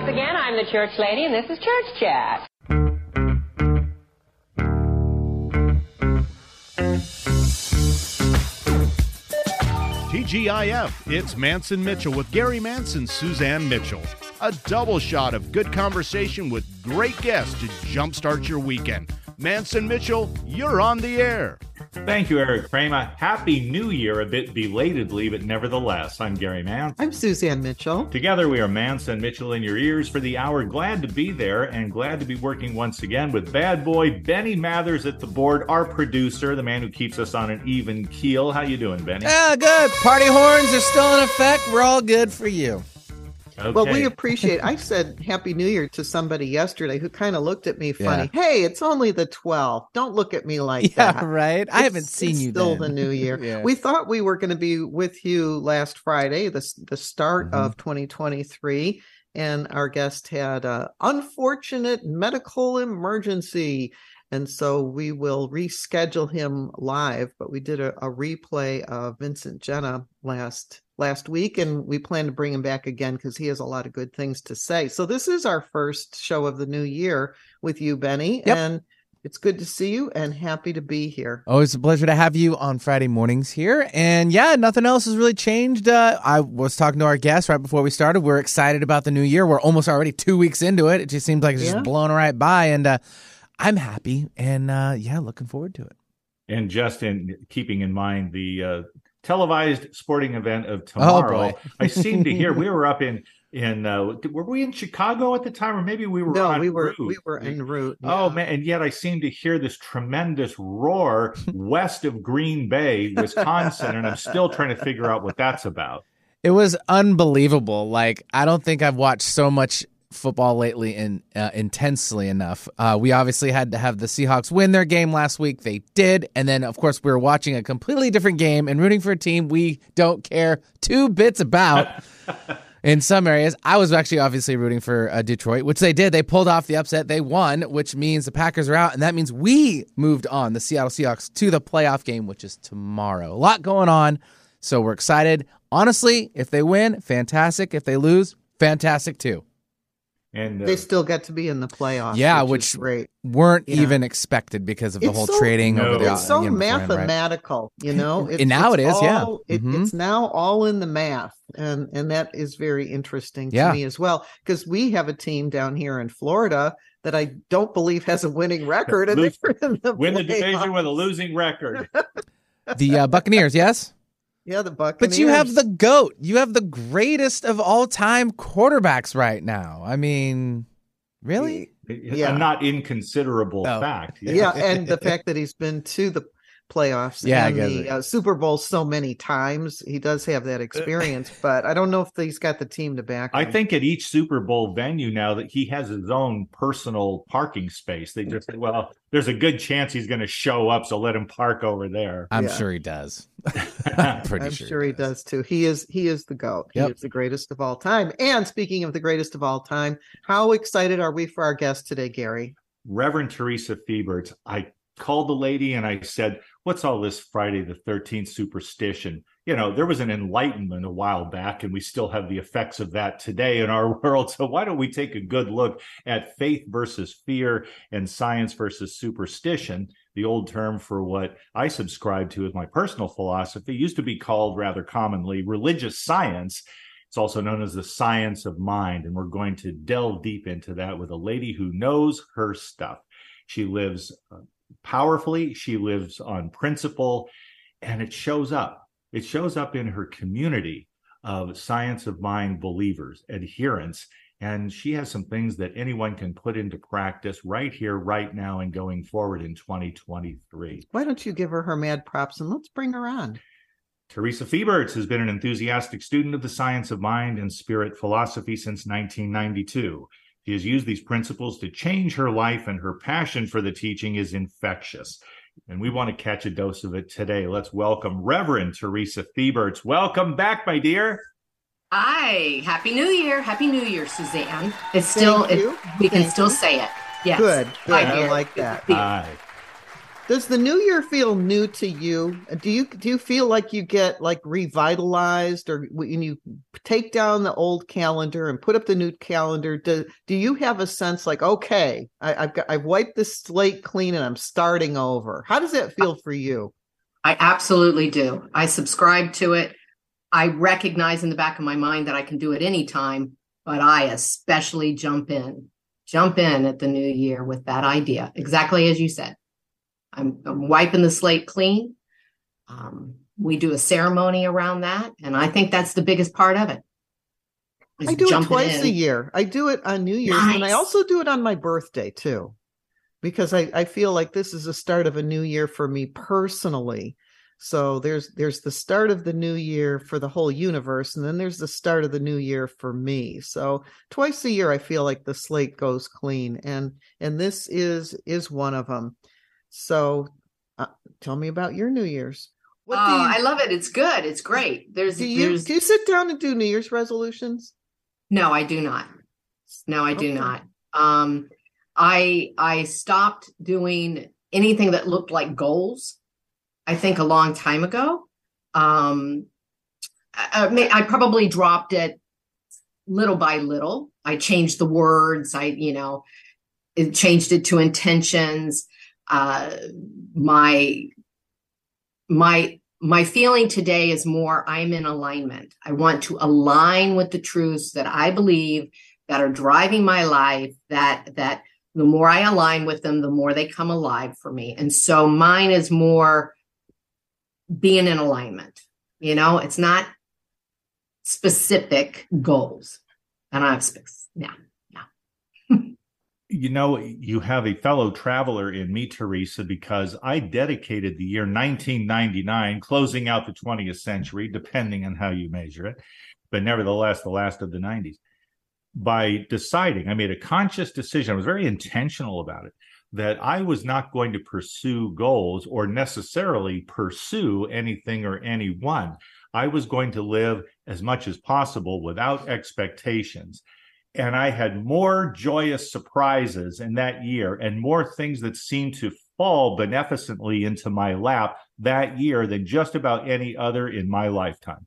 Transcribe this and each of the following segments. Once again, I'm the Church Lady, and this is Church Chat. TGIF, it's Manson Mitchell with Gary Manson, Suzanne Mitchell. A double shot of good conversation with great guests to jumpstart your weekend. Manson Mitchell, you're on the air. Thank you, Eric Kramer. Happy New Year, a bit belatedly, but nevertheless. I'm Gary Manson. I'm Suzanne Mitchell. Together we are Manson Mitchell in your ears for the hour. Glad to be there and glad to be working once again with bad boy Benny Mathers at the board, our producer, the man who keeps us on an even keel. How you doing, Benny? Yeah, good. Party horns are still in effect. We're all good for you. Okay. Well, we appreciate. I said Happy New Year to somebody yesterday who kind of looked at me funny. Yeah. Hey, it's only the 12th. Don't look at me like that. Right? I haven't seen you still then. The new year. Yeah. We thought we were going to be with you last Friday, the start of 2023, and our guest had an unfortunate medical emergency. And so we will reschedule him live, but we did a replay of Vincent Jenna last week, and we plan to bring him back again because he has a lot of good things to say. So this is our first show of the new year with you, Benny, and it's good to see you and happy to be here. Oh, it's a pleasure to have you on Friday mornings here. And yeah, nothing else has really changed. I was talking to our guest right before we started. We're excited about the new year. We're almost already 2 weeks into it. It just seems like it's just blown right by, and I'm happy and looking forward to it. And just in keeping in mind the televised sporting event of tomorrow. Oh, I seem to hear we were up in were we in Chicago at the time, or maybe we were en route. Oh man, and yet I seem to hear this tremendous roar west of Green Bay, Wisconsin, and I'm still trying to figure out what that's about. It was unbelievable. Like, I don't think I've watched so much football lately and intensely enough. We obviously had to have the Seahawks win their game last week. They did. And then, of course, we were watching a completely different game and rooting for a team we don't care two bits about in some areas. I was actually obviously rooting for Detroit, which they did. They pulled off the upset. They won, which means the Packers are out, and that means we moved on, the Seattle Seahawks, to the playoff game, which is tomorrow. A lot going on, so we're excited. Honestly, if they win, fantastic. If they lose, fantastic too. And they still got to be in the playoffs. Yeah, which weren't even expected because of the whole trading. It's so mathematical, you know. And now it is, yeah. It's now all in the math, and that is very interesting to me as well, because we have a team down here in Florida that I don't believe has a winning record, and they're in the playoffs. Win the division with a losing record. The Buccaneers, yes. Yeah, the Buccaneers. But you have the GOAT. You have the greatest of all-time quarterbacks right now. I mean, really? Yeah. A not inconsiderable fact. Yeah. And the fact that he's been to the playoffs and the Super Bowl so many times. He does have that experience, but I don't know if he's got the team to back him. I think at each Super Bowl venue now that he has his own personal parking space. They just say, well, there's a good chance he's going to show up, so let him park over there. I'm sure he does. I'm sure he does too. He is the GOAT. He is the greatest of all time. And speaking of the greatest of all time, how excited are we for our guest today, Gary? Reverend Teresa Fieberts. I called the lady and I said, what's all this Friday the 13th superstition? You know, there was an enlightenment a while back, and we still have the effects of that today in our world. So why don't we take a good look at faith versus fear and science versus superstition? The old term for what I subscribe to as my personal philosophy used to be called rather commonly religious science. It's also known as the science of mind. And we're going to delve deep into that with a lady who knows her stuff. She lives powerfully. She lives on principle, and it shows up. It shows up in her community of science of mind believers, adherents, and she has some things that anyone can put into practice right here, right now, and going forward in 2023. Why don't you give her mad props and let's bring her on. Teresa Fieberts has been an enthusiastic student of the science of mind and spirit philosophy since 1992. She has used these principles to change her life, and her passion for the teaching is infectious. And we want to catch a dose of it today. Let's welcome Reverend Teresa Fieberts. Welcome back, my dear. Hi. Happy New Year. Happy New Year, Suzanne. It's still, we can still say it. Yes. Good. I like that. Hi. Does the new year feel new to you? Do you feel like you get like revitalized, or when you take down the old calendar and put up the new calendar, do you have a sense like, okay, I've wiped this slate clean and I'm starting over? How does that feel for you? I absolutely do. I subscribe to it. I recognize in the back of my mind that I can do it anytime, but I especially jump in at the new year with that idea. Exactly as you said. I'm wiping the slate clean. We do a ceremony around that. And I think that's the biggest part of it. I do it twice a year. I do it on New Year's. Nice. And I also do it on my birthday too, because I feel like this is the start of a new year for me personally. So there's the start of the new year for the whole universe. And then there's the start of the new year for me. So twice a year, I feel like the slate goes clean. And this is one of them. So tell me about your New Year's. I love it. It's good. It's great. Do you sit down and do New Year's resolutions? No, I do not. No, I do not. I stopped doing anything that looked like goals, I think, a long time ago. I probably dropped it little by little. I changed the words. I changed it to intentions. My feeling today is more, I'm in alignment. I want to align with the truths that I believe that are driving my life, that the more I align with them, the more they come alive for me. And so mine is more being in alignment. You know, it's not specific goals. And I'm You know, you have a fellow traveler in me, Teresa, because I dedicated the year 1999, closing out the 20th century, depending on how you measure it, but nevertheless, the last of the 90s, by deciding, I made a conscious decision, I was very intentional about it, that I was not going to pursue goals or necessarily pursue anything or anyone. I was going to live as much as possible without expectations. And I had more joyous surprises in that year and more things that seemed to fall beneficently into my lap that year than just about any other in my lifetime.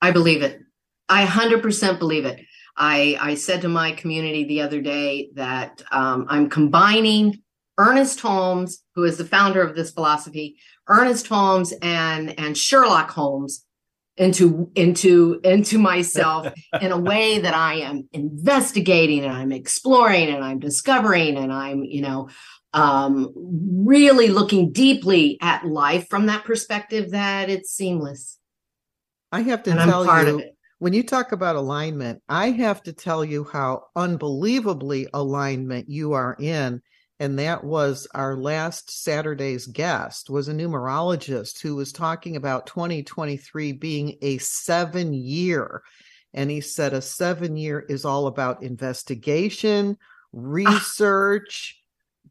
I believe it. I 100% believe it. I said to my community the other day that I'm combining Ernest Holmes, who is the founder of this philosophy, Ernest Holmes and Sherlock Holmes, into myself in a way that I am investigating and I'm exploring and I'm discovering and I'm, really looking deeply at life from that perspective that it's seamless. I have to tell you, when you talk about alignment, I have to tell you how unbelievably alignment you are in. And that was our last Saturday's guest, was a numerologist who was talking about 2023 being a 7-year. And he said a 7-year is all about investigation, research,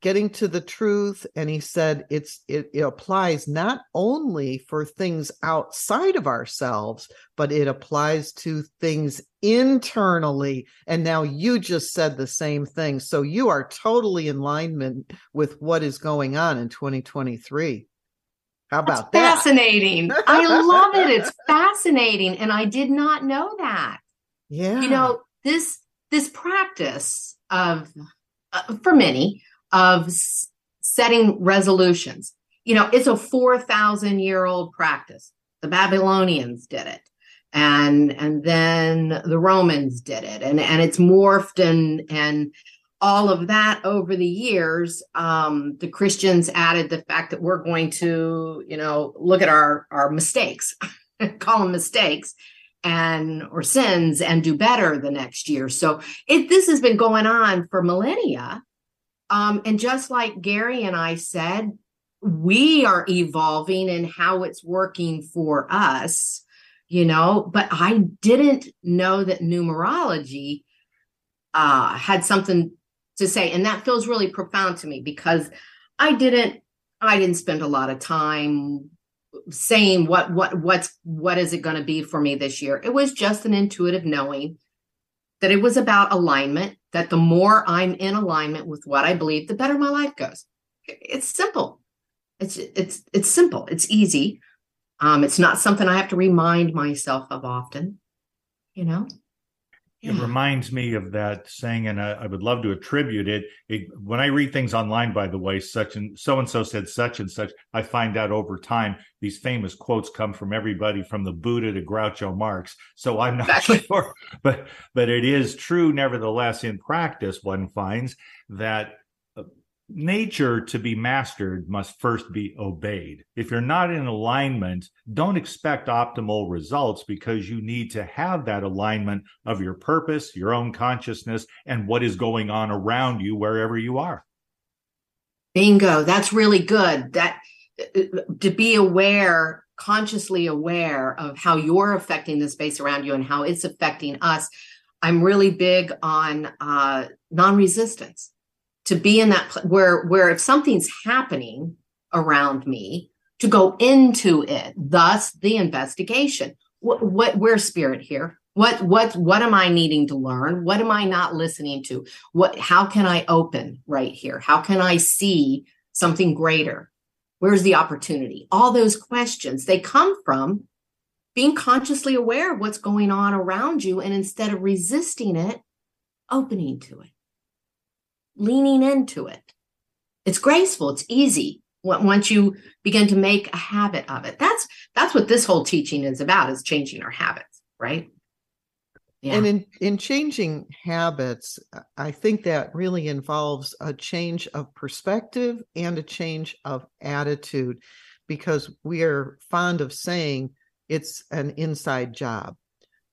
getting to the truth. And he said it applies not only for things outside of ourselves, but it applies to things internally. And now you just said the same thing. So you are totally in alignment with what is going on in 2023. How about that? Fascinating. I love it. It's fascinating. And I did not know that. Yeah. You know, this practice of, for many, of setting resolutions. You know, it's a 4,000-year-old practice. The Babylonians did it. And then the Romans did it. And it's morphed and all of that over the years. The Christians added the fact that we're going to, look at our mistakes, call them mistakes or sins, and do better the next year. So this has been going on for millennia. And just like Gary and I said, we are evolving in how it's working for us, but I didn't know that numerology had something to say. And that feels really profound to me because I didn't spend a lot of time saying what is it going to be for me this year. It was just an intuitive knowing that it was about alignment, that the more I'm in alignment with what I believe, the better my life goes. It's simple. It's simple. It's easy. It's not something I have to remind myself of often, you know? Yeah. It reminds me of that saying, and I would love to attribute it. When I read things online, by the way, such and so-and-so said such and such, I find out over time, these famous quotes come from everybody from the Buddha to Groucho Marx. So I'm not sure, but it is true. Nevertheless, in practice, one finds that nature to be mastered must first be obeyed. If you're not in alignment, don't expect optimal results, because you need to have that alignment of your purpose, your own consciousness, and what is going on around you wherever you are. Bingo. That's really good. That to be aware, consciously aware of how you're affecting the space around you and how it's affecting us. I'm really big on non-resistance. To be in that where if something's happening around me, to go into it, thus the investigation. We're spirit here. What am I needing to learn? What am I not listening to? How can I open right here? How can I see something greater? Where's the opportunity? All those questions, they come from being consciously aware of what's going on around you, and instead of resisting it, opening to it. Leaning into it. It's graceful. It's easy once you begin to make a habit of it. That's what this whole teaching is about, is changing our habits, right? Yeah. And in changing habits, I think that really involves a change of perspective and a change of attitude, because we are fond of saying it's an inside job.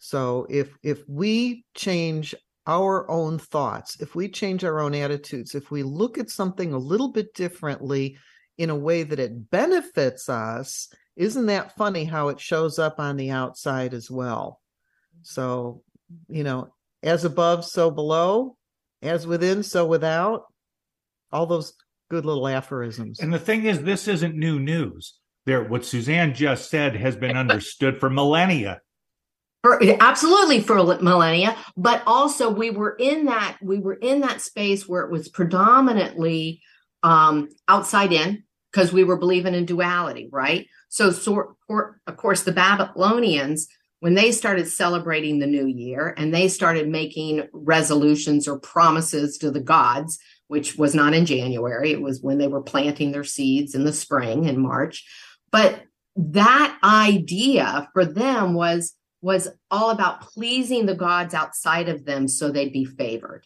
So if we change our own thoughts, if we change our own attitudes, if we look at something a little bit differently in a way that it benefits us, isn't that funny how it shows up on the outside as well? So, you know, as above, so below, as within, so without, all those good little aphorisms. And the thing is, this isn't new news. What Suzanne just said has been understood for millennia. Absolutely, for millennia, but also we were in that space where it was predominantly outside in, because we were believing in duality, right? So of course, the Babylonians, when they started celebrating the new year and they started making resolutions or promises to the gods, which was not in January, it was when they were planting their seeds in the spring in March. But that idea for them was all about pleasing the gods outside of them so they'd be favored,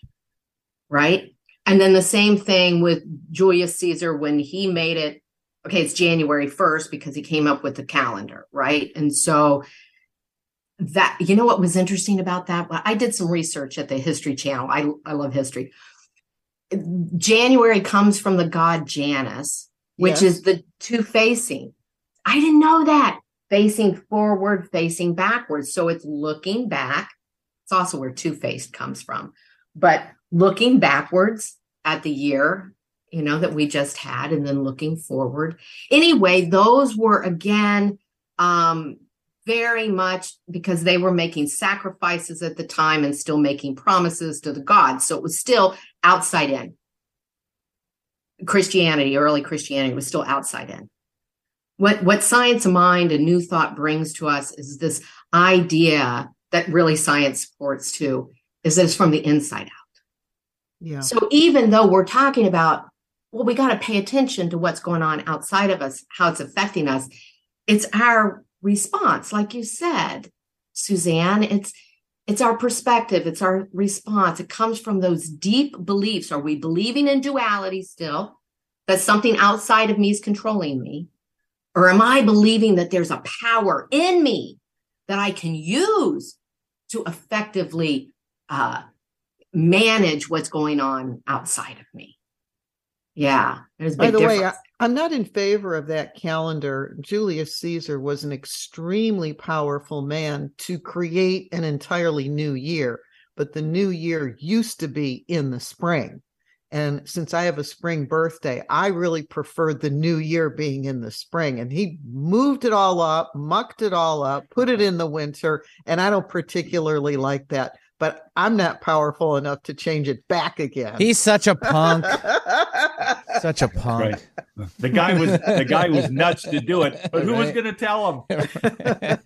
right? And then the same thing with Julius Caesar when he made it, okay, it's January 1st because he came up with the calendar, right? And so that, you know what was interesting about that? Well, I did some research at the History Channel. I love history. January comes from the god Janus, which is the two-facing. I didn't know that. Facing forward, facing backwards. So it's looking back. It's also where two-faced comes from. But looking backwards at the year, you know, that we just had, and then looking forward. Anyway, those were, again, very much because they were making sacrifices at the time and still making promises to the gods. So it was still outside in. Christianity, early Christianity, was still outside in. What science of mind and new thought brings to us is this idea that really science supports too, is that it's from the inside out. Yeah. So even though we're talking about, well, we got to pay attention to what's going on outside of us, how it's affecting us, it's our response. Like you said, Suzanne, it's our perspective. It's our response. It comes from those deep beliefs. Are we believing in duality still, that something outside of me is controlling me? Or am I believing that there's a power in me that I can use to effectively manage what's going on outside of me? Yeah, there's a big difference. By the way, I'm not in favor of that calendar. Julius Caesar was an extremely powerful man to create an entirely new year, but the new year used to be in the spring. And since I have a spring birthday, I really preferred the new year being in the spring. And he moved it all up, mucked it all up, put it in the winter. And I don't particularly like that. but I'm not powerful enough to change it back again. He's such a punk. Such a punk. Right. The guy was nuts to do it, but who was going to tell him?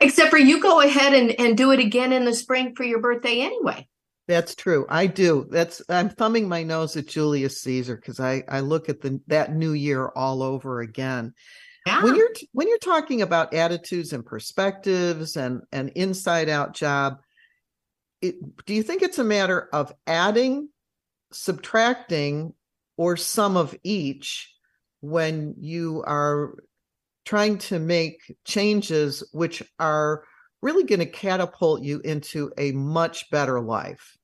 Except for you go ahead and do it again in the spring for your birthday anyway. That's true. I do. I'm thumbing my nose at Julius Caesar because I look at that new year all over again. Yeah. When you're talking about attitudes and perspectives and an inside out job, do you think it's a matter of adding, subtracting, or some of each when you are trying to make changes which are really going to catapult you into a much better life?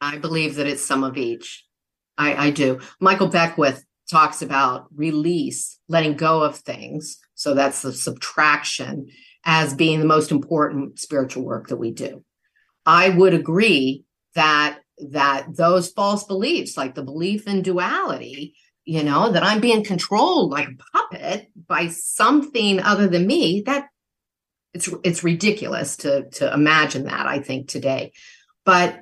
I believe that it's some of each. I do. Michael Beckwith talks about release, letting go of things. So that's the subtraction as being the most important spiritual work that we do. I would agree that those false beliefs, like the belief in duality, you know, that I'm being controlled like a puppet by something other than me, that it's ridiculous to imagine that, I think, today. But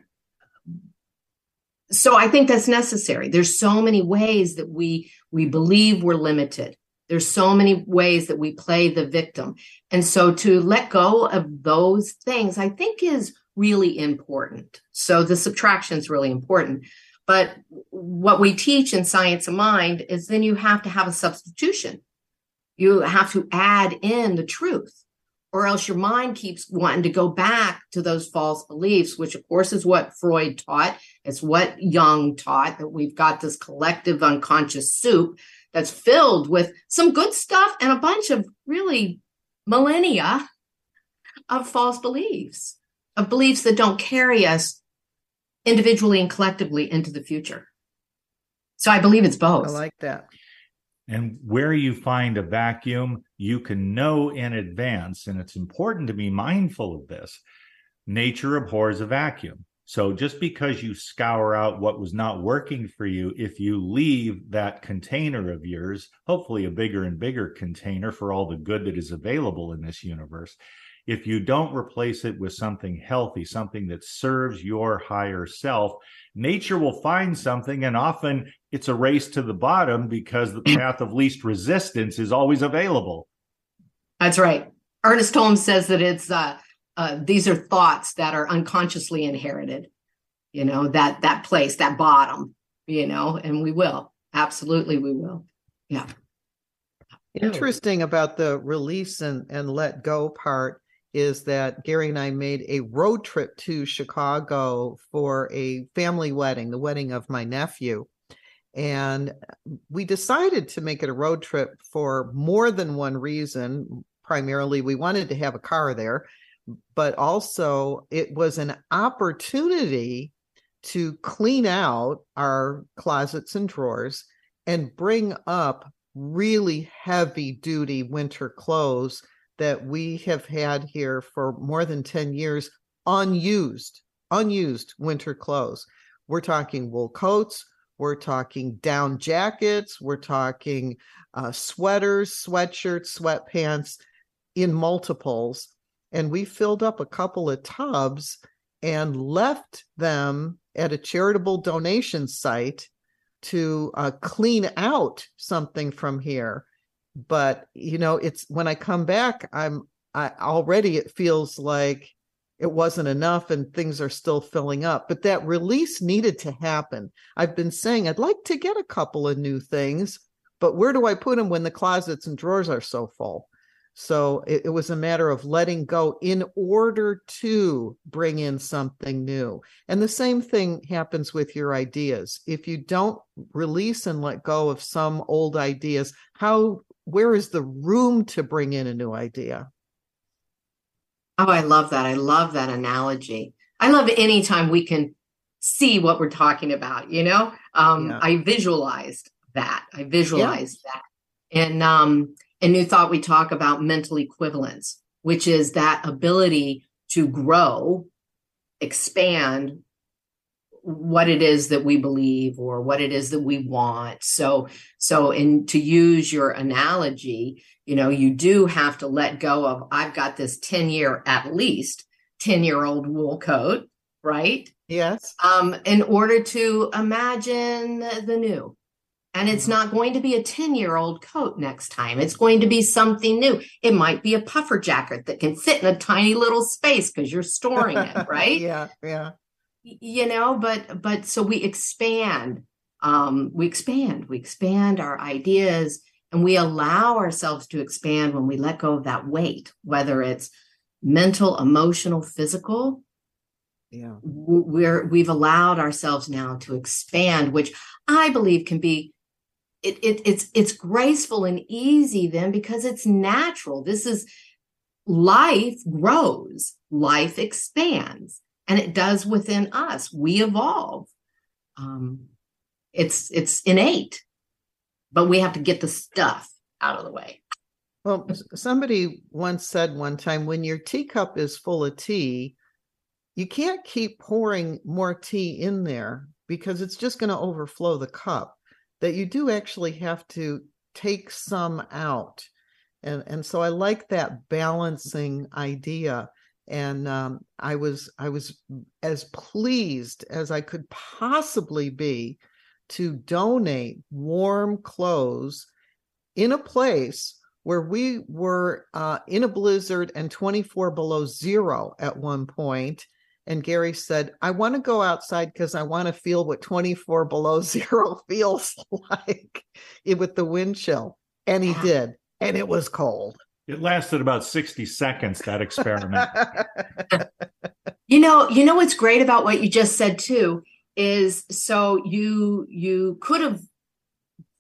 so I think that's necessary. There's so many ways that we believe we're limited. There's so many ways that we play the victim. And so to let go of those things, I think, is really important. So the subtraction is really important. But what we teach in Science of Mind is then you have to have a substitution. You have to add in the truth, or else your mind keeps wanting to go back to those false beliefs, which, of course, is what Freud taught. It's what Jung taught, that we've got this collective unconscious soup that's filled with some good stuff and a bunch of really millennia of false beliefs, of beliefs that don't carry us individually and collectively into the future. So I believe it's both. I like that. And where you find a vacuum, you can know in advance, and it's important to be mindful of this. Nature abhors a vacuum. So just because you scour out what was not working for you, if you leave that container of yours, hopefully a bigger and bigger container for all the good that is available in this universe, if you don't replace it with something healthy, something that serves your higher self, nature will find something, and often it's a race to the bottom because the path of least resistance is always available. That's right. Ernest Holmes says that it's these are thoughts that are unconsciously inherited, you know, that place, that bottom, you know, and we will. Absolutely, we will. Yeah. Interesting about the release and let go part is that Gary and I made a road trip to Chicago for a family wedding, the wedding of my nephew. And we decided to make it a road trip for more than one reason. Primarily, we wanted to have a car there, but also it was an opportunity to clean out our closets and drawers and bring up really heavy duty winter clothes that we have had here for more than 10 years, unused winter clothes. We're talking wool coats, we're talking down jackets, we're talking sweaters, sweatshirts, sweatpants in multiples. And we filled up a couple of tubs and left them at a charitable donation site to clean out something from here. But, you know, it's when I come back, it feels like it wasn't enough and things are still filling up. But that release needed to happen. I've been saying I'd like to get a couple of new things, but where do I put them when the closets and drawers are so full? So it was a matter of letting go in order to bring in something new. And the same thing happens with your ideas. If you don't release and let go of some old ideas, where is the room to bring in a new idea? Oh, I love that. I love that analogy. I love any time we can see what we're talking about, you know? Yeah. I visualized that. And in New Thought, we talk about mental equivalence, which is that ability to grow, expand, what it is that we believe or what it is that we want. So and to use your analogy, you know, you do have to let go of, I've got this 10-year-old wool coat, right? Yes. In order to imagine the new. And it's not going to be a 10-year-old coat next time. It's going to be something new. It might be a puffer jacket that can fit in a tiny little space because you're storing it, right? Yeah. You know, but so we expand. We expand our ideas, and we allow ourselves to expand when we let go of that weight, whether it's mental, emotional, physical. Yeah, we've allowed ourselves now to expand, which I believe can be. It's graceful and easy then because it's natural. This is life grows, life expands, and it does within us. We evolve. It's innate, but we have to get the stuff out of the way. Well, somebody once said one time, when your teacup is full of tea, you can't keep pouring more tea in there because it's just going to overflow the cup, that you do actually have to take some out. And so I like that balancing idea. And I was as pleased as I could possibly be to donate warm clothes in a place where we were in a blizzard and 24 below zero at one point. And Gary said, I want to go outside because I want to feel what 24 below zero feels like with the wind chill. And he did. And it was cold. It lasted about 60 seconds, that experiment. You know what's great about what you just said, too, is so you could have,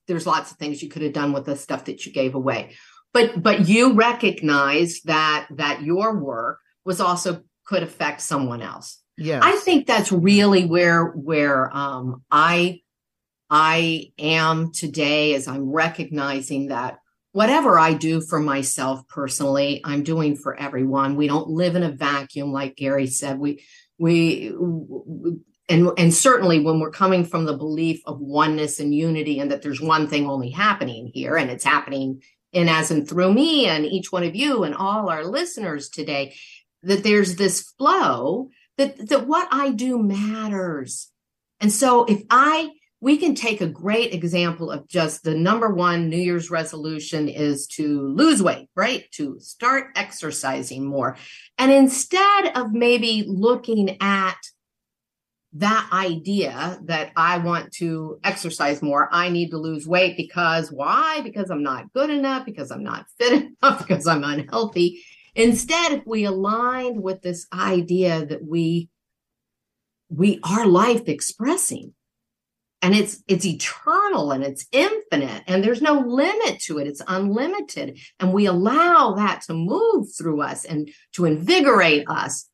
there's lots of things you could have done with the stuff that you gave away. But you recognize that your work was also could affect someone else. Yeah, I think that's really where I am today, as I'm recognizing that whatever I do for myself personally, I'm doing for everyone. We don't live in a vacuum, like Gary said. And certainly when we're coming from the belief of oneness and unity, and that there's one thing only happening here, and it's happening in as and through me and each one of you and all our listeners today, that there's this flow that what I do matters. And so we can take a great example of just the number one New Year's resolution is to lose weight, right? To start exercising more. And instead of maybe looking at that idea that I want to exercise more, I need to lose weight because why? Because I'm not good enough, because I'm not fit enough, because I'm unhealthy. Instead, if we aligned with this idea that we are life expressing, and it's eternal and it's infinite and there's no limit to it, it's unlimited, and we allow that to move through us and to invigorate us,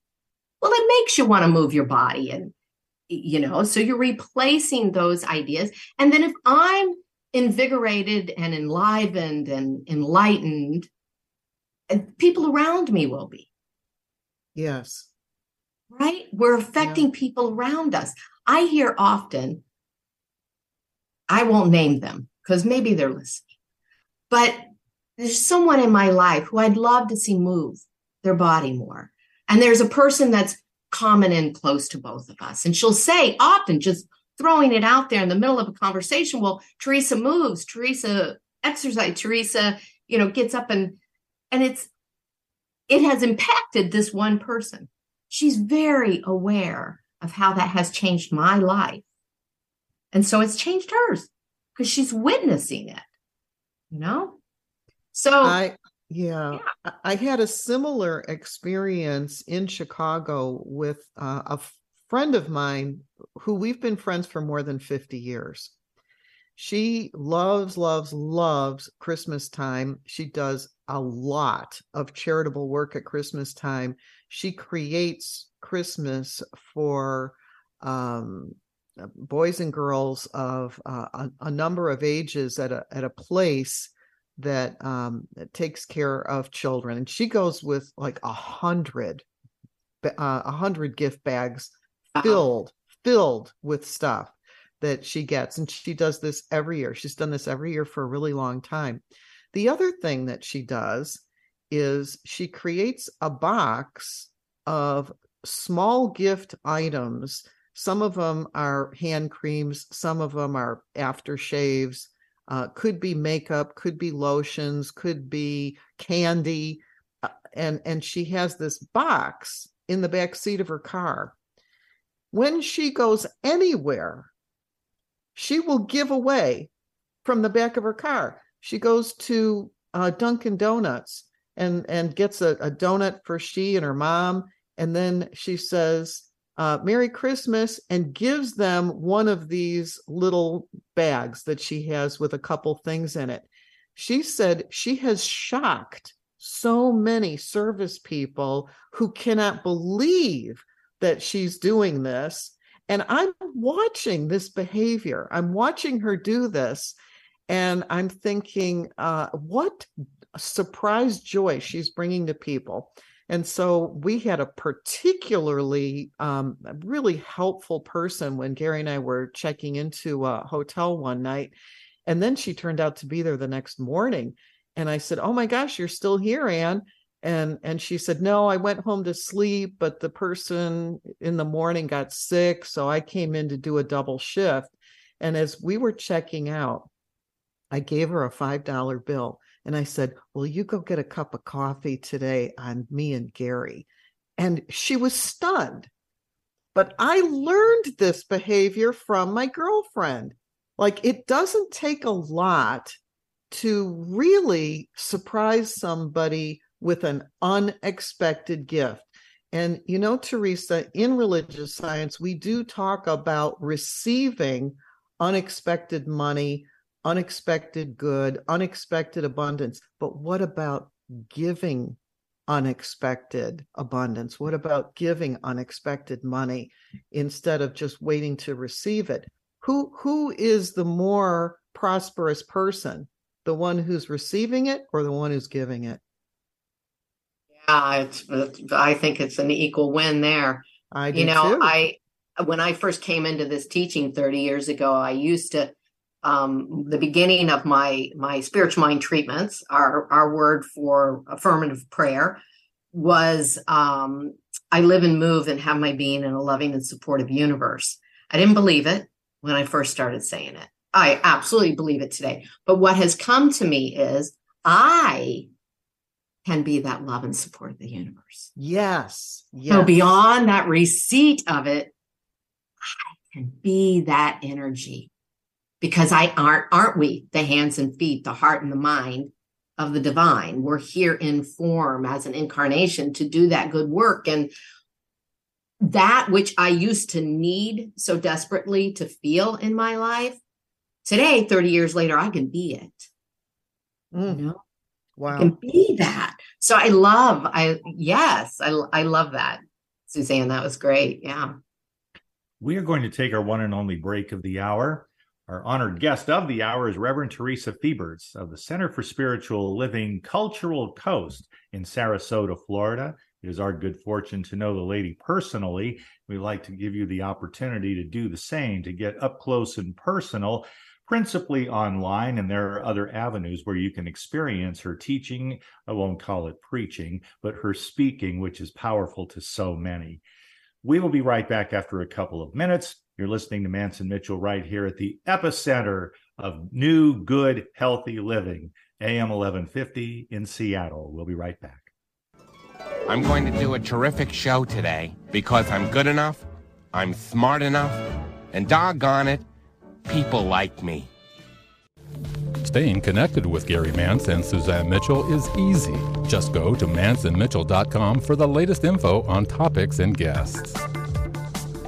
well, it makes you want to move your body, and so you're replacing those ideas. And then if I'm invigorated and enlivened and enlightened, and people around me will be. Yes. Right? We're affecting people around us. I hear often, I won't name them because maybe they're listening, but there's someone in my life who I'd love to see move their body more. And there's a person that's common and close to both of us. And she'll say often, just throwing it out there in the middle of a conversation, well, Teresa moves, Teresa exercises, Teresa, gets up and it has impacted this one person. She's very aware of how that has changed my life. And so it's changed hers because she's witnessing it, So I had a similar experience in Chicago with a friend of mine who we've been friends for more than 50 years. She loves Christmas time. She does a lot of charitable work at Christmas time. She creates Christmas for boys and girls of a number of ages at a place that takes care of children. And she goes with like 100 gift bags filled filled with stuff that she gets. And she does this every year. She's done this every year for a really long time. The other thing that she does is she creates a box of small gift items. Some of them are hand creams. Some of them are aftershaves. Could be makeup, could be lotions, could be candy. And she has this box in the back seat of her car. When she goes anywhere, she will give away from the back of her car. She goes to Dunkin' Donuts and gets a donut for she and her mom. And then she says, Merry Christmas, and gives them one of these little bags that she has with a couple things in it. She said she has shocked so many service people who cannot believe that she's doing this. And I'm watching this behavior. I'm watching her do this. And I'm thinking, what surprise joy she's bringing to people. And so we had a particularly really helpful person when Gary and I were checking into a hotel one night. And then she turned out to be there the next morning. And I said, oh, my gosh, you're still here, Anne. And she said, no, I went home to sleep, but the person in the morning got sick. So I came in to do a double shift. And as we were checking out, I gave her a $5 bill. And I said, will you go get a cup of coffee today on me and Gary? And she was stunned. But I learned this behavior from my girlfriend. Like, it doesn't take a lot to really surprise somebody with an unexpected gift. And, you know, Teresa, in religious science, we do talk about receiving unexpected money, unexpected good, unexpected abundance. But what about giving unexpected abundance? What about giving unexpected money instead of just waiting to receive it? Who is the more prosperous person? The one who's receiving it or the one who's giving it? Yeah, I think it's an equal win there. I do, you know, too. When I first came into this teaching 30 years ago, I used to, the beginning of my spiritual mind treatments, our word for affirmative prayer was, I live and move and have my being in a loving and supportive universe. I didn't believe it when I first started saying it. I absolutely believe it today. But what has come to me is I can be that love and support of the universe. Yes. So beyond that receipt of it, I can be that energy. Because aren't we the hands and feet, the heart and the mind of the divine? We're here in form as an incarnation to do that good work. And that which I used to need so desperately to feel in my life, today, 30 years later, I can be it. Mm. You know? Wow. I can be that. So I love that. Suzanne, that was great. Yeah. We are going to take our one and only break of the hour. Our honored guest of the hour is Reverend Teresa Fieberts of the Center for Spiritual Living, Cultural Coast in Sarasota, Florida. It is our good fortune to know the lady personally. We'd like to give you the opportunity to do the same, to get up close and personal, principally online, and there are other avenues where you can experience her teaching. I won't call it preaching, but her speaking, which is powerful to so many. We will be right back after a couple of minutes. You're listening to Manson Mitchell right here at the epicenter of new, good, healthy living, AM 1150 in Seattle. We'll be right back. I'm going to do a terrific show today because I'm good enough, I'm smart enough, and doggone it, people like me. Staying connected with Gary Mance and Suzanne Mitchell is easy. Just go to mansonmitchell.com for the latest info on topics and guests.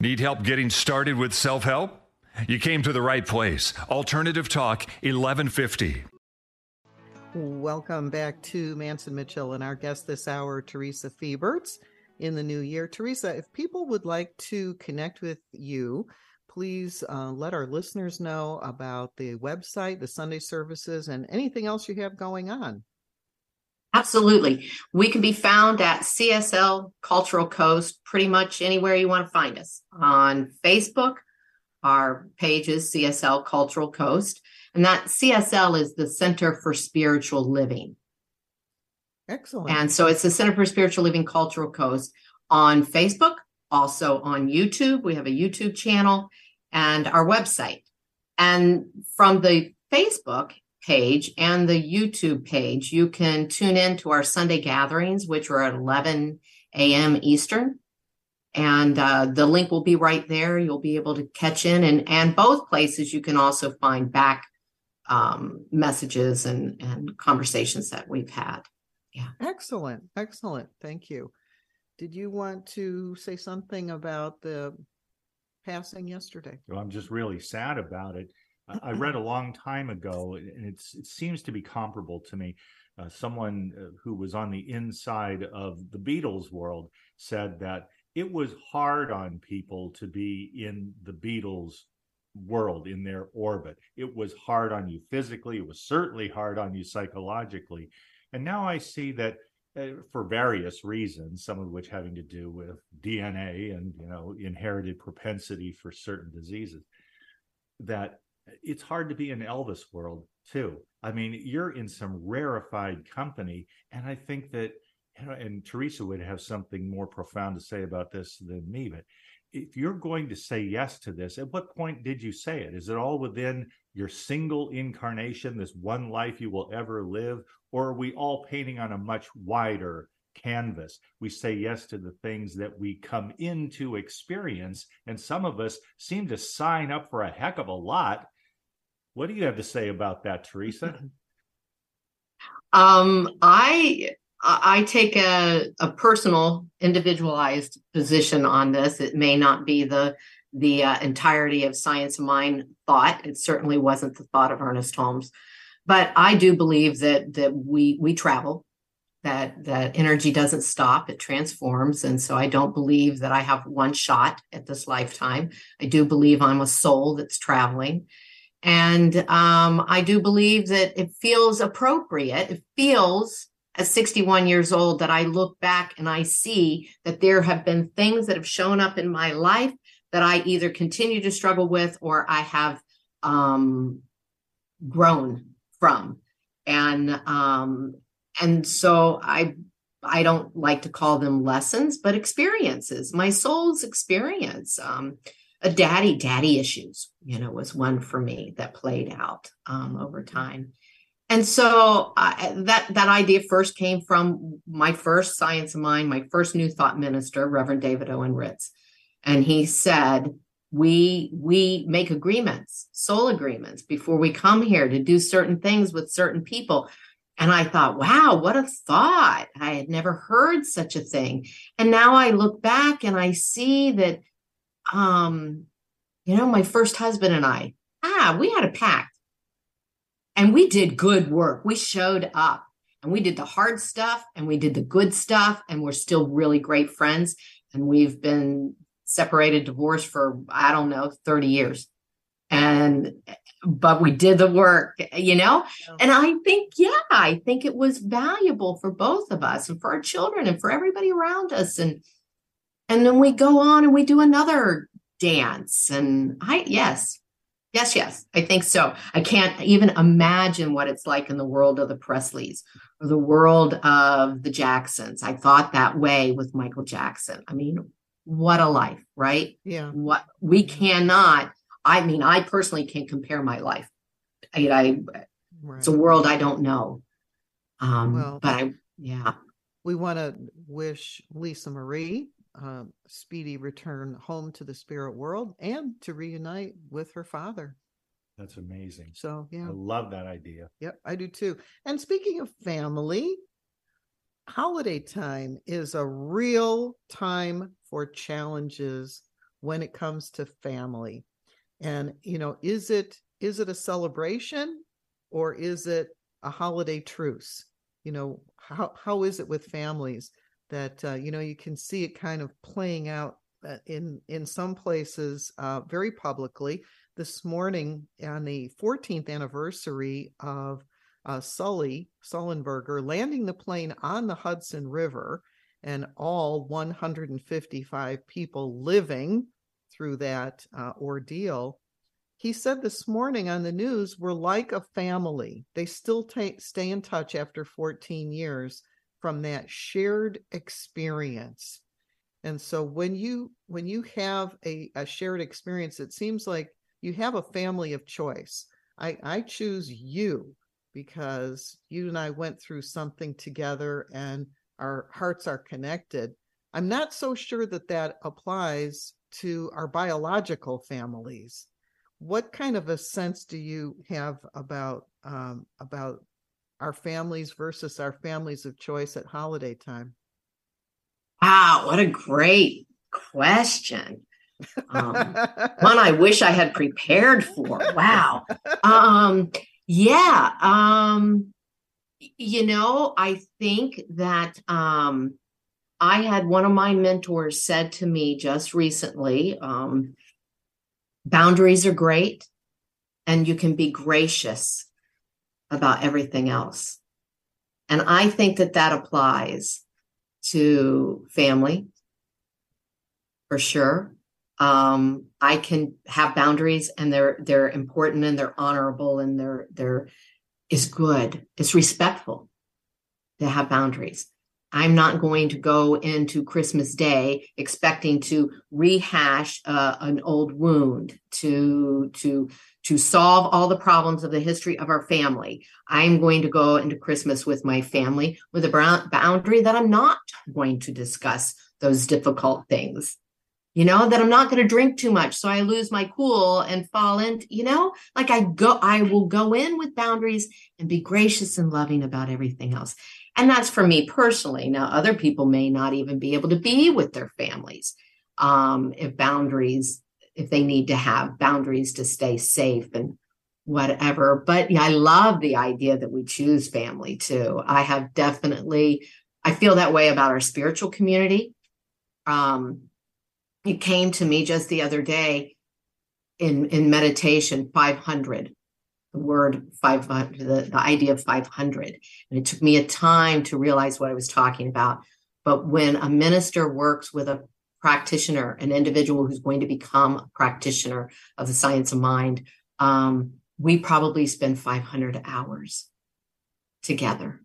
Need help getting started with self-help? You came to the right place. Alternative Talk, 1150. Welcome back to Manson Mitchell and our guest this hour, Teresa Fieberts, in the new year. Teresa, if people would like to connect with you, please let our listeners know about the website, the Sunday services, and anything else you have going on. Absolutely. We can be found at CSL Cultural Coast, pretty much anywhere you want to find us. On Facebook, our page is CSL Cultural Coast, and that CSL is the Center for Spiritual Living. Excellent. And so it's the Center for Spiritual Living Cultural Coast on Facebook, also on YouTube. We have a YouTube channel and our website. And from the Facebook page and the YouTube page, you can tune in to our Sunday gatherings, which are at 11 a.m. Eastern. And the link will be right there. You'll be able to catch in. And both places, you can also find back messages and conversations that we've had. Yeah. Excellent. Excellent. Thank you. Did you want to say something about the passing yesterday? Well, I'm just really sad about it. I read a long time ago, and it seems to be comparable to me. Someone who was on the inside of the Beatles world said that it was hard on people to be in the Beatles world, in their orbit. It was hard on you physically. It was certainly hard on you psychologically. And now I see that for various reasons, some of which having to do with DNA and, you know, inherited propensity for certain diseases, that it's hard to be in Elvis world too. I mean, you're in some rarefied company, and I think that, you know, and Teresa would have something more profound to say about this than me, but if you're going to say yes to this, at what point did you say it? Is it all within your single incarnation, this one life you will ever live, or are we all painting on a much wider canvas? We say yes to the things that we come into experience, and some of us seem to sign up for a heck of a lot. What do you have to say about that, Teresa? I take a personal, individualized position on this. It may not be the entirety of science of mind thought. It certainly wasn't the thought of Ernest Holmes, but I do believe that we travel. That energy doesn't stop, it transforms. And so I don't believe that I have one shot at this lifetime. I do believe I'm a soul that's traveling. And I do believe that it feels appropriate. It feels, at 61 years old, that I look back and I see that there have been things that have shown up in my life that I either continue to struggle with or I have grown from. And so I I don't like to call them lessons, but experiences, my soul's experience. A daddy issues, was one for me that played out over time. And so that idea first came from my first science of mind, my first New Thought minister, Reverend David Owen Ritz. And he said, we make agreements, soul agreements, before we come here to do certain things with certain people. And I thought, wow, what a thought. I had never heard such a thing. And now I look back and I see that, my first husband and I, we had a pact and we did good work. We showed up and we did the hard stuff and we did the good stuff. And we're still really great friends. And we've been separated, divorced for, 30 years. But we did the work, Yeah. And I think it was valuable for both of us and for our children and for everybody around us. And then we go on and we do another dance. And yes, I think so. I can't even imagine what it's like in the world of the Presleys or the world of the Jacksons. I thought that way with Michael Jackson. I mean, what a life, right? Yeah. What we cannot, I personally can't compare my life. Right. It's a world I don't know. We want to wish Lisa Marie speedy return home to the spirit world and to reunite with her father. That's amazing. So, yeah. I love that idea. Yep, I do too. And speaking of family, holiday time is a real time for challenges when it comes to family. And, is it a celebration or is it a holiday truce? How is it with families that, you can see it kind of playing out in some places very publicly. This morning on the 14th anniversary of Sully Sullenberger landing the plane on the Hudson River and all 155 people living through that ordeal, he said this morning on the news, we're like a family. They still stay in touch after 14 years from that shared experience. And so when you have a shared experience, it seems like you have a family of choice. I choose you because you and I went through something together and our hearts are connected. I'm not so sure that applies to our biological families. What kind of a sense do you have about our families versus our families of choice at holiday time? Wow, what a great question. One I wish I had prepared for. Wow. I think that I had one of my mentors said to me just recently, boundaries are great and you can be gracious about everything else. And I think that applies to family for sure. I can have boundaries and they're important and they're honorable and they're is good. It's respectful to have boundaries. I'm not going to go into Christmas Day expecting to rehash an old wound to solve all the problems of the history of our family. I'm going to go into Christmas with my family with a boundary that I'm not going to discuss those difficult things, that I'm not going to drink too much. So I lose my cool and fall in, I will go in with boundaries and be gracious and loving about everything else. And that's for me personally. Now, other people may not even be able to be with their families if they need to have boundaries to stay safe and whatever. But I love the idea that we choose family too. I feel that way about our spiritual community. It came to me just the other day in meditation, 500. The word 500, the idea of 500. And it took me a time to realize what I was talking about. But when a minister works with a practitioner, an individual who's going to become a practitioner of the science of mind, we probably spend 500 hours together.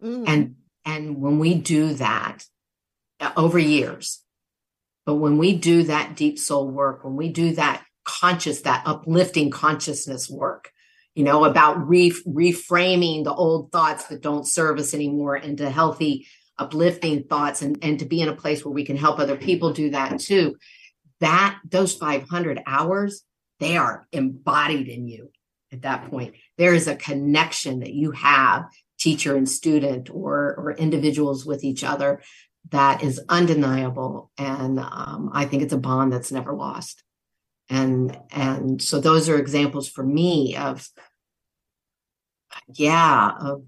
Mm. And And when we do that over years, but when we do that deep soul work, when we do that conscious, that uplifting consciousness work, you know, about reframing the old thoughts that don't serve us anymore into healthy, uplifting thoughts, and to be in a place where we can help other people do that too, that those 500 hours, they are embodied in you at that point. There is a connection that you have, teacher and student, or individuals with each other, that is undeniable. And I think it's a bond that's never lost. And so those are examples for me of, of how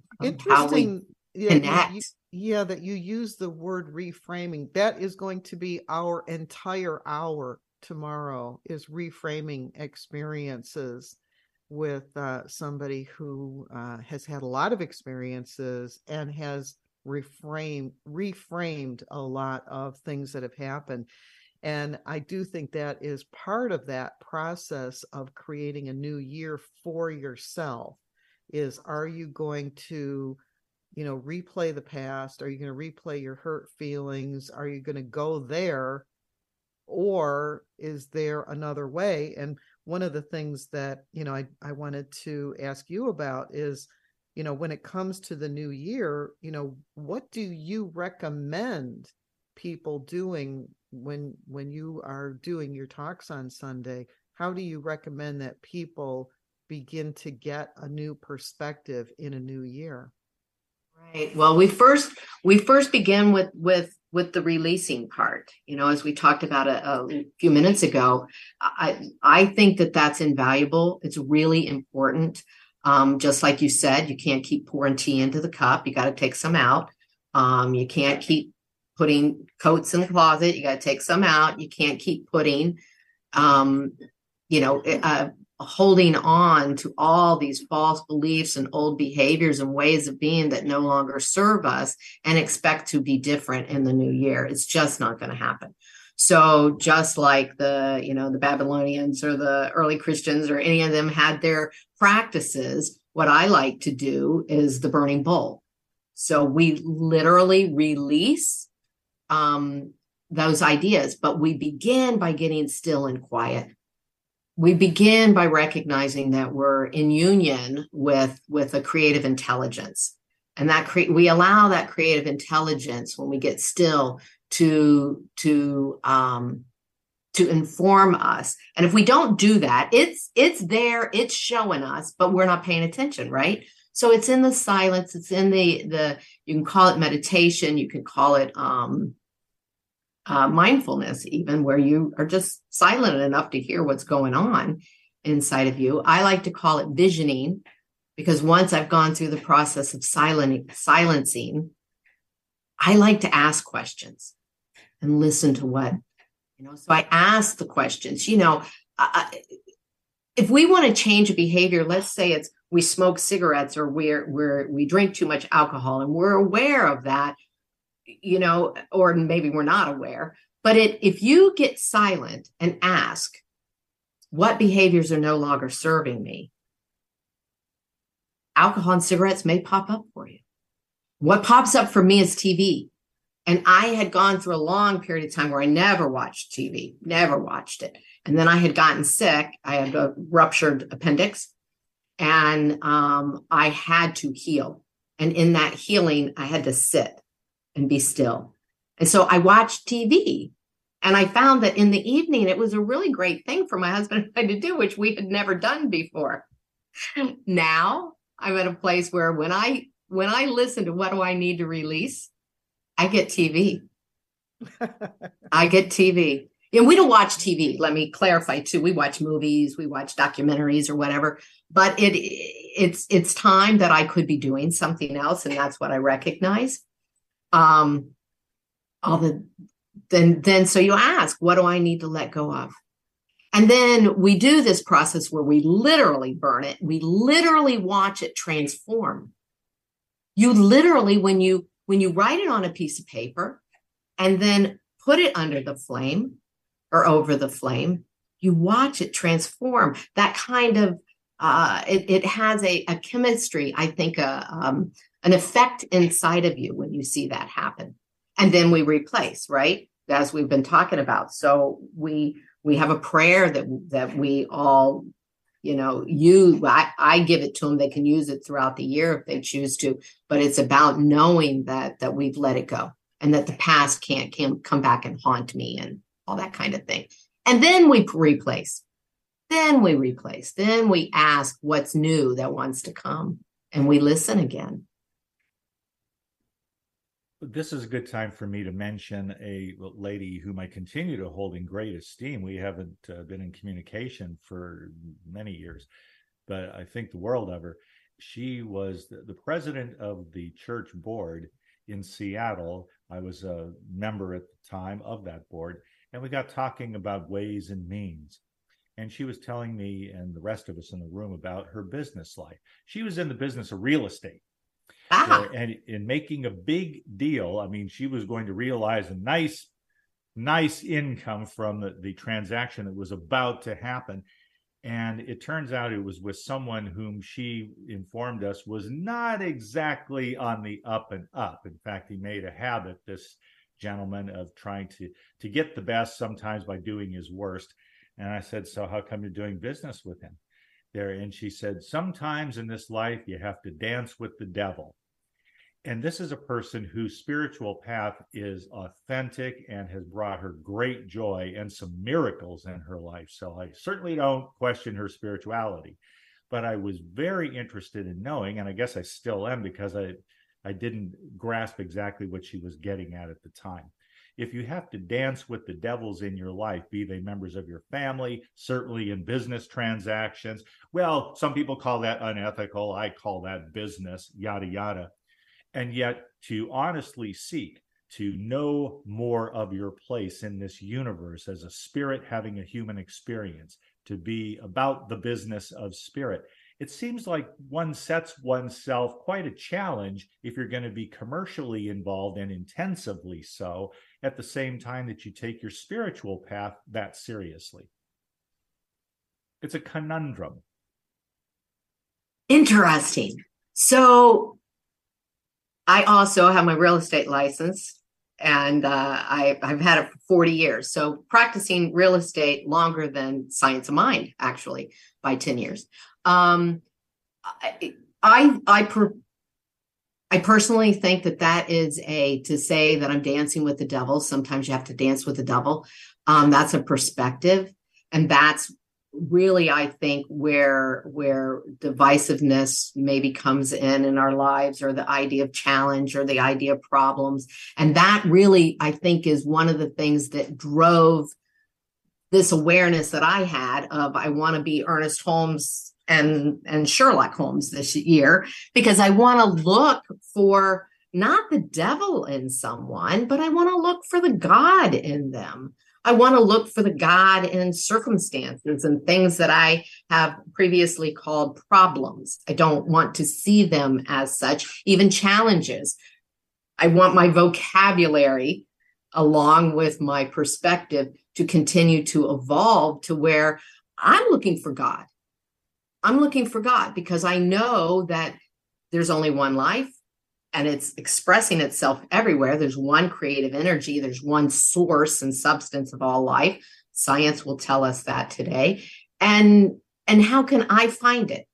we connect. That you use the word reframing. That is going to be our entire hour tomorrow, is reframing experiences with somebody who has had a lot of experiences and has reframed a lot of things that have happened. And I do think that is part of that process of creating a new year for yourself is, are you going to, you know, replay the past? Are you going to replay your hurt feelings? Are you going to go there? Or is there another way? And one of the things that, you know, I wanted to ask you about is, you know, when it comes to the new year, you know, what do you recommend people doing when you are doing your talks on Sunday? How do you recommend that people begin to get a new perspective in a new year? Right. Well, we first begin with the releasing part. You know, as we talked about a few minutes ago, I think that that's invaluable. It's really important. Just like you said, you can't keep pouring tea into the cup. You got to take some out. You can't keep putting coats in the closet. You got to take some out. You can't keep putting, holding on to all these false beliefs and old behaviors and ways of being that no longer serve us and expect to be different in the new year. It's just not going to happen. So just like the Babylonians or the early Christians or any of them had their practices, what I like to do is the burning bowl. So we literally release those ideas, but we begin by getting still and quiet. We begin by recognizing that we're in union with a creative intelligence, and that we allow that creative intelligence when we get still to inform us. And if we don't do that, it's there, it's showing us, but we're not paying attention, right? So it's in the silence. It's in the you can call it meditation. You could call it mindfulness, even, where you are just silent enough to hear what's going on inside of you. I like to call it visioning, because once I've gone through the process of silencing, I like to ask questions and listen to what, you know, so I ask the questions, you know, if we want to change a behavior, let's say it's, we smoke cigarettes or we drink too much alcohol and we're aware of that, you know, or maybe we're not aware, but if you get silent and ask what behaviors are no longer serving me, alcohol and cigarettes may pop up for you. What pops up for me is TV. And I had gone through a long period of time where I never watched TV, never watched it. And then I had gotten sick. I had a ruptured appendix and I had to heal. And in that healing, I had to sit and be still. And so I watched TV, and I found that in the evening, it was a really great thing for my husband and I to do, which we had never done before. Now I'm at a place where when I listen to what do I need to release, I get TV. And we don't watch TV. Let me clarify too. We watch movies, we watch documentaries or whatever, but it's time that I could be doing something else. And that's what I recognize. So you ask, what do I need to let go of? And then we do this process where we literally burn it. We literally watch it transform. You literally, when you write it on a piece of paper and then put it under the flame or over the flame, you watch it transform. That kind of It has a chemistry, I think, an effect inside of you when you see that happen. And then we replace, right? As we've been talking about. So we have a prayer that we all, use. I give it to them. They can use it throughout the year if they choose to, but it's about knowing that we've let it go and that the past can't come back and haunt me and all that kind of thing. And then we replace. Then we ask what's new that wants to come, and we listen again. This is a good time for me to mention a lady whom I continue to hold in great esteem. We haven't been in communication for many years, but I think the world of her. She was the president of the church board in Seattle. I was a member at the time of that board, and we got talking about ways and means. And she was telling me and the rest of us in the room about her business life. She was in the business of real estate. Ah. And in making a big deal, I mean, she was going to realize a nice income from the transaction that was about to happen. And it turns out it was with someone whom she informed us was not exactly on the up and up. In fact, he made a habit, this gentleman, of trying to get the best sometimes by doing his worst. And I said, so how come you're doing business with him? There, and she said, sometimes in this life, you have to dance with the devil. And this is a person whose spiritual path is authentic and has brought her great joy and some miracles in her life. So I certainly don't question her spirituality, but I was very interested in knowing, and I guess I still am, because I didn't grasp exactly what she was getting at the time. If you have to dance with the devils in your life, be they members of your family, certainly in business transactions, well, some people call that unethical. I call that business, yada, yada. And yet to honestly seek to know more of your place in this universe as a spirit having a human experience, to be about the business of spirit. It seems like one sets oneself quite a challenge if you're going to be commercially involved and intensively so, at the same time that you take your spiritual path that seriously. It's a conundrum. Interesting. So I also have my real estate license, and I've had it for 40 years. So practicing real estate longer than Science of Mind, actually, by 10 years. I personally think that is to say that I'm dancing with the devil. Sometimes you have to dance with the devil. That's a perspective. And that's really, I think, where divisiveness maybe comes in our lives, or the idea of challenge or the idea of problems. And that really, I think, is one of the things that drove this awareness that I had of, I want to be Ernest Holmes and Sherlock Holmes this year, because I want to look for not the devil in someone, but I want to look for the God in them. I want to look for the God in circumstances and things that I have previously called problems. I don't want to see them as such, even challenges. I want my vocabulary, along with my perspective, to continue to evolve to where I'm looking for God. I'm looking for God because I know that there's only one life and it's expressing itself everywhere. There's one creative energy. There's one source and substance of all life. Science will tell us that today. And how can I find it?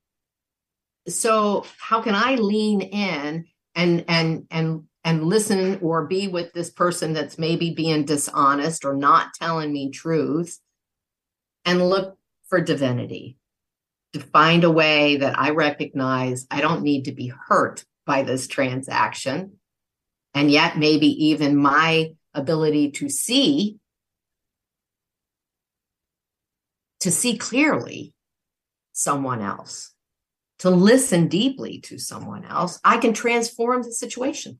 So how can I lean in and listen or be with this person that's maybe being dishonest or not telling me truth, and look for divinity? To find a way that I recognize I don't need to be hurt by this transaction. And yet maybe even my ability to see clearly someone else, to listen deeply to someone else, I can transform the situation.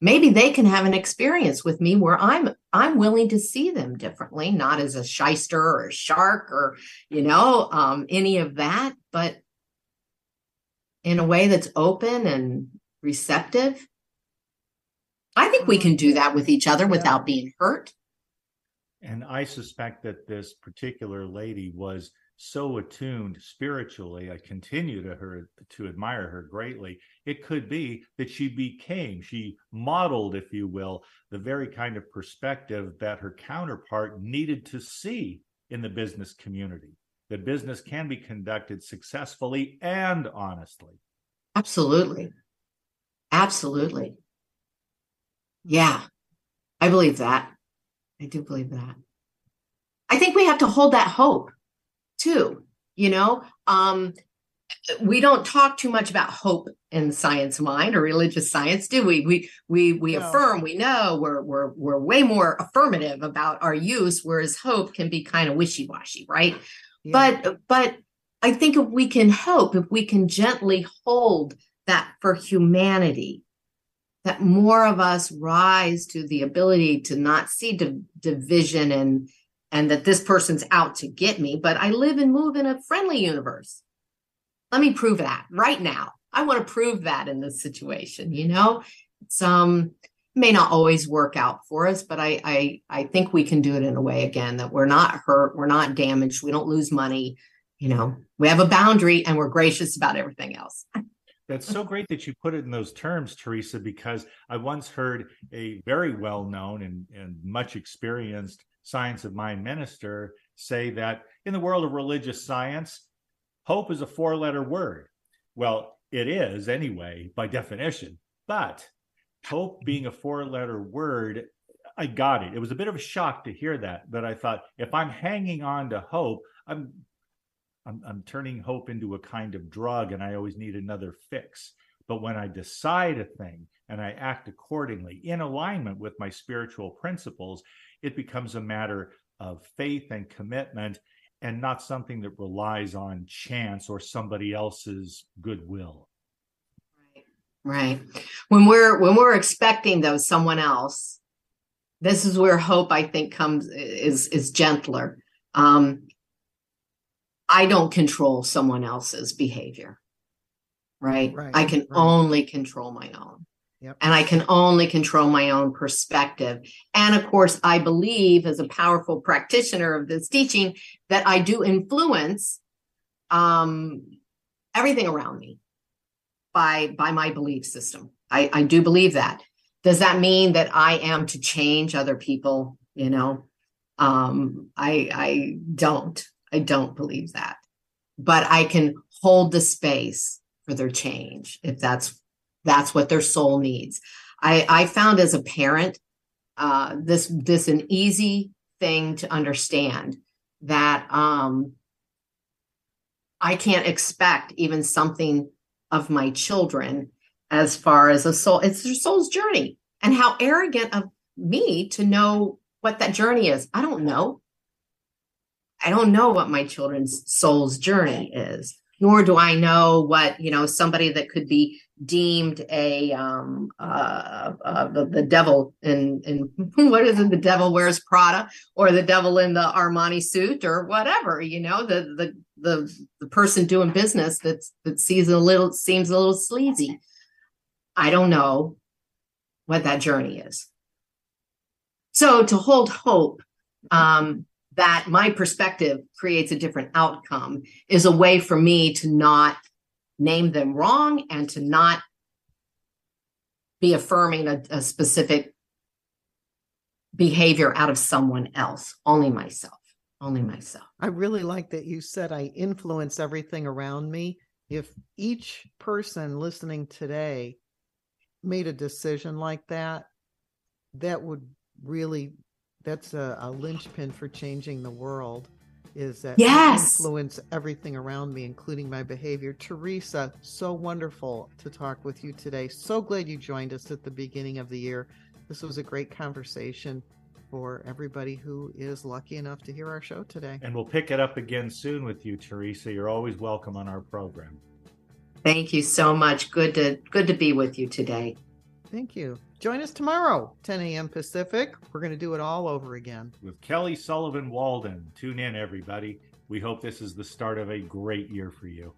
Maybe they can have an experience with me where I'm willing to see them differently, not as a shyster or a shark or, any of that, but in a way that's open and receptive. I think we can do that with each other without being hurt. And I suspect that this particular lady was so attuned spiritually, I continue to admire her greatly. It could be that she modeled, if you will, the very kind of perspective that her counterpart needed to see in the business community, that business can be conducted successfully and honestly. Absolutely. Absolutely. Yeah, I believe that. I do believe that. I think we have to hold that hope too. You know, we don't talk too much about hope in science mind or religious science, do we? We affirm, we know, we're way more affirmative about our use, whereas hope can be kind of wishy-washy, right? Yeah. But I think if we can help, if we can gently hold that for humanity, that more of us rise to the ability to not see division and that this person's out to get me, but I live and move in a friendly universe. Let me prove that right now. I want to prove that in this situation, you know. It's may not always work out for us, but I think we can do it in a way, again, that we're not hurt, we're not damaged, we don't lose money, you know, we have a boundary and we're gracious about everything else. That's so great that you put it in those terms, Teresa, because I once heard a very well-known and much experienced science of mind minister say that in the world of religious science, hope is a four-letter word. Well, it is anyway, by definition, but hope being a four-letter word, I got it. It was a bit of a shock to hear that, but I thought, if I'm hanging on to hope, I'm turning hope into a kind of drug, and I always need another fix. But when I decide a thing and I act accordingly in alignment with my spiritual principles, it becomes a matter of faith and commitment and not something that relies on chance or somebody else's goodwill. Right. When we're expecting, though, someone else, this is where hope, I think, is gentler. I don't control someone else's behavior, right? I can only control my own. Yep. And I can only control my own perspective. And of course, I believe, as a powerful practitioner of this teaching, that I do influence everything around me by my belief system. I do believe that. Does that mean that I am to change other people? You know, I don't. I don't believe that, but I can hold the space for their change if that's what their soul needs. I found as a parent, this an easy thing to understand, that I can't expect even something of my children as far as a soul. It's their soul's journey, and how arrogant of me to know what that journey is. I don't know. I don't know what my children's soul's journey is, nor do I know what, you know, somebody that could be deemed the devil in what is it? The Devil Wears Prada, or the devil in the Armani suit, or whatever, you know, the person doing business seems a little sleazy. I don't know what that journey is. So to hold hope, that my perspective creates a different outcome, is a way for me to not name them wrong and to not be affirming a specific behavior out of someone else, only myself. I really like that you said I influence everything around me. If each person listening today made a decision like that, that's a linchpin for changing the world, is that influence everything around me, including my behavior. Teresa, so wonderful to talk with you today. So glad you joined us at the beginning of the year. This was a great conversation for everybody who is lucky enough to hear our show today. And we'll pick it up again soon with you, Teresa. You're always welcome on our program. Thank you so much. Good to be with you today. Thank you. Join us tomorrow, 10 a.m. Pacific. We're going to do it all over again with Kelly Sullivan Walden. Tune in, everybody. We hope this is the start of a great year for you.